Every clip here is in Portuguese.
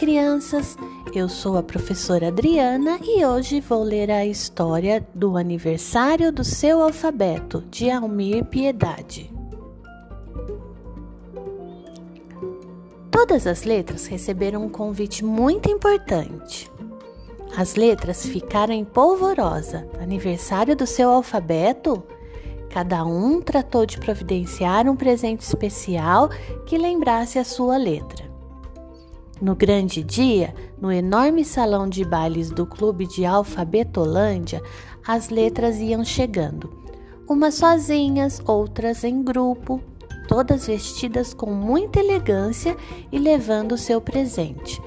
crianças! Eu sou a professora Adriana e hoje vou ler a história do aniversário do seu alfabeto, de Almir Piedade. Todas as letras receberam um convite muito importante. As letras ficaram em polvorosa. Aniversário do seu alfabeto? Cada um tratou de providenciar um presente especial que lembrasse a sua letra. No grande dia, no enorme salão de bailes do clube de Alfabetolândia, as letras iam chegando. Umas sozinhas, outras em grupo, todas vestidas com muita elegância e levando o seu presente.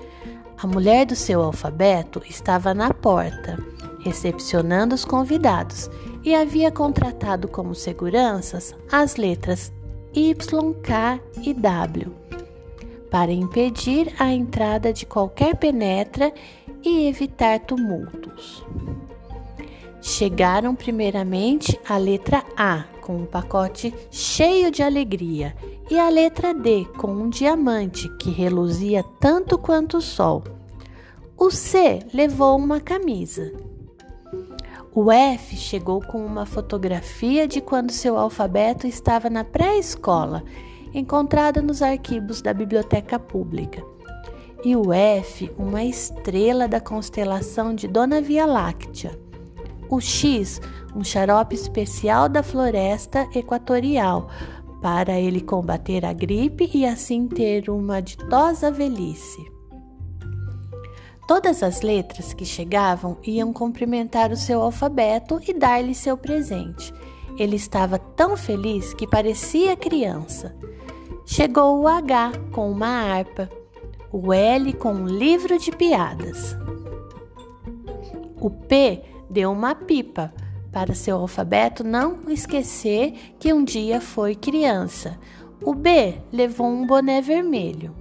A mulher do seu alfabeto estava na porta, recepcionando os convidados, e havia contratado como seguranças as letras Y, K e W, para impedir a entrada de qualquer penetra e evitar tumultos. Chegaram primeiramente a letra A, com um pacote cheio de alegria, e a letra D, com um diamante que reluzia tanto quanto o sol. O C levou uma camisa. O F chegou com uma fotografia de quando seu alfabeto estava na pré-escola, encontrada nos arquivos da biblioteca pública. E o F, uma estrela da constelação de Dona Via Láctea. O X, um xarope especial da floresta equatorial, para ele combater a gripe e assim ter uma ditosa velhice. Todas as letras que chegavam iam cumprimentar o seu alfabeto e dar-lhe seu presente. Ele estava tão feliz que parecia criança. Chegou o H com uma harpa, o L com um livro de piadas. O P deu uma pipa para seu alfabeto não esquecer que um dia foi criança. O B levou um boné vermelho.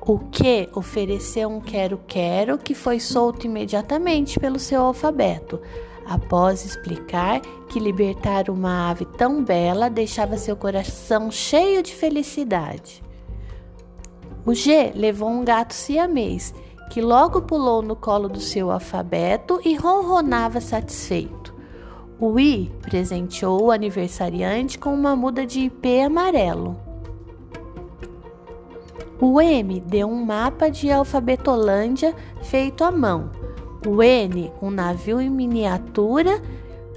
O Q ofereceu um quero-quero que foi solto imediatamente pelo seu alfabeto, após explicar que libertar uma ave tão bela deixava seu coração cheio de felicidade. O G levou um gato siamês, que logo pulou no colo do seu alfabeto e ronronava satisfeito. O I presenteou o aniversariante com uma muda de ipê amarelo. O M deu um mapa de Alfabetolândia feito à mão. O N, um navio em miniatura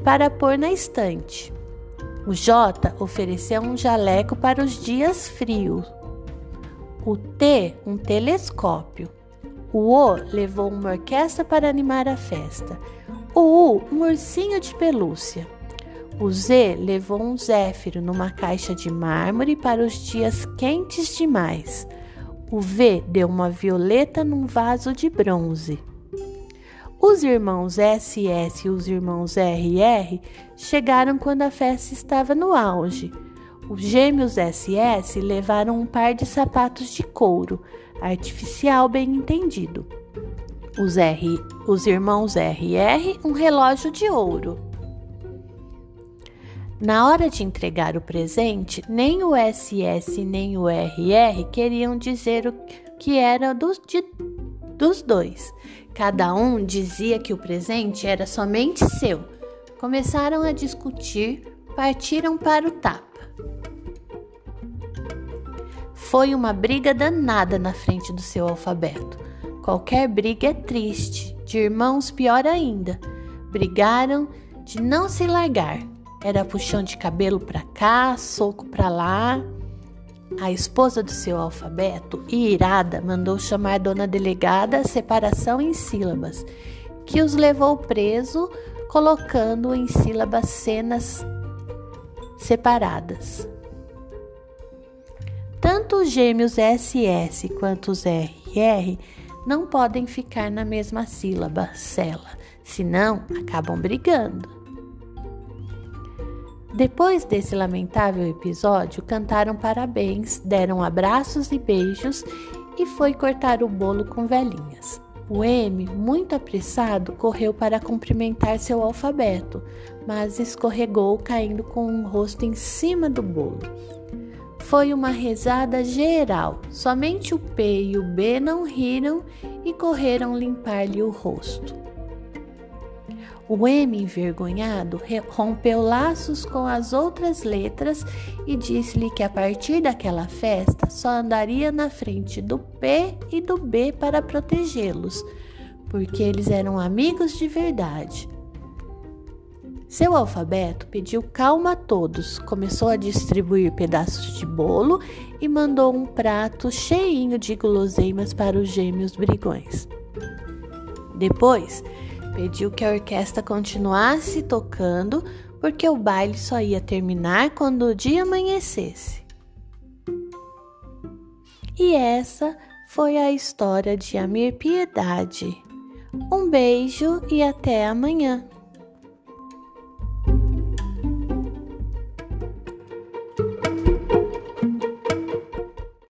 para pôr na estante. O J ofereceu um jaleco para os dias frios. O T, um telescópio. O O levou uma orquestra para animar a festa. O U, um ursinho de pelúcia. O Z levou um zéfiro numa caixa de mármore para os dias quentes demais. O V deu uma violeta num vaso de bronze. Os irmãos SS e os irmãos RR chegaram quando a festa estava no auge. Os gêmeos SS levaram um par de sapatos de couro, artificial bem entendido. Os irmãos RR, um relógio de ouro. Na hora de entregar o presente, nem o SS nem o RR queriam dizer o que era dos dois. Cada um dizia que o presente era somente seu. Começaram a discutir, partiram para o tapa. Foi uma briga danada na frente do seu alfabeto. Qualquer briga é triste, de irmãos pior ainda. Brigaram de não se largar. Era puxão de cabelo pra cá, soco pra lá. A esposa do seu alfabeto, irada, mandou chamar dona delegada, separação em sílabas, que os levou preso, colocando em sílabas cenas separadas. Tanto os gêmeos SS quanto os RR não podem ficar na mesma sílaba, cela, senão acabam brigando. Depois desse lamentável episódio, cantaram parabéns, deram abraços e beijos e foi cortar o bolo com velinhas. O M, muito apressado, correu para cumprimentar seu alfabeto, mas escorregou, caindo com o rosto em cima do bolo. Foi uma rezada geral. Somente o P e o B não riram e correram limpar-lhe o rosto. O M, envergonhado, rompeu laços com as outras letras e disse-lhe que a partir daquela festa só andaria na frente do P e do B para protegê-los, porque eles eram amigos de verdade. Seu alfabeto pediu calma a todos, começou a distribuir pedaços de bolo e mandou um prato cheinho de guloseimas para os gêmeos brigões. Depois, pediu que a orquestra continuasse tocando, porque o baile só ia terminar quando o dia amanhecesse. E essa foi a história de Almir Piedade. Um beijo e até amanhã!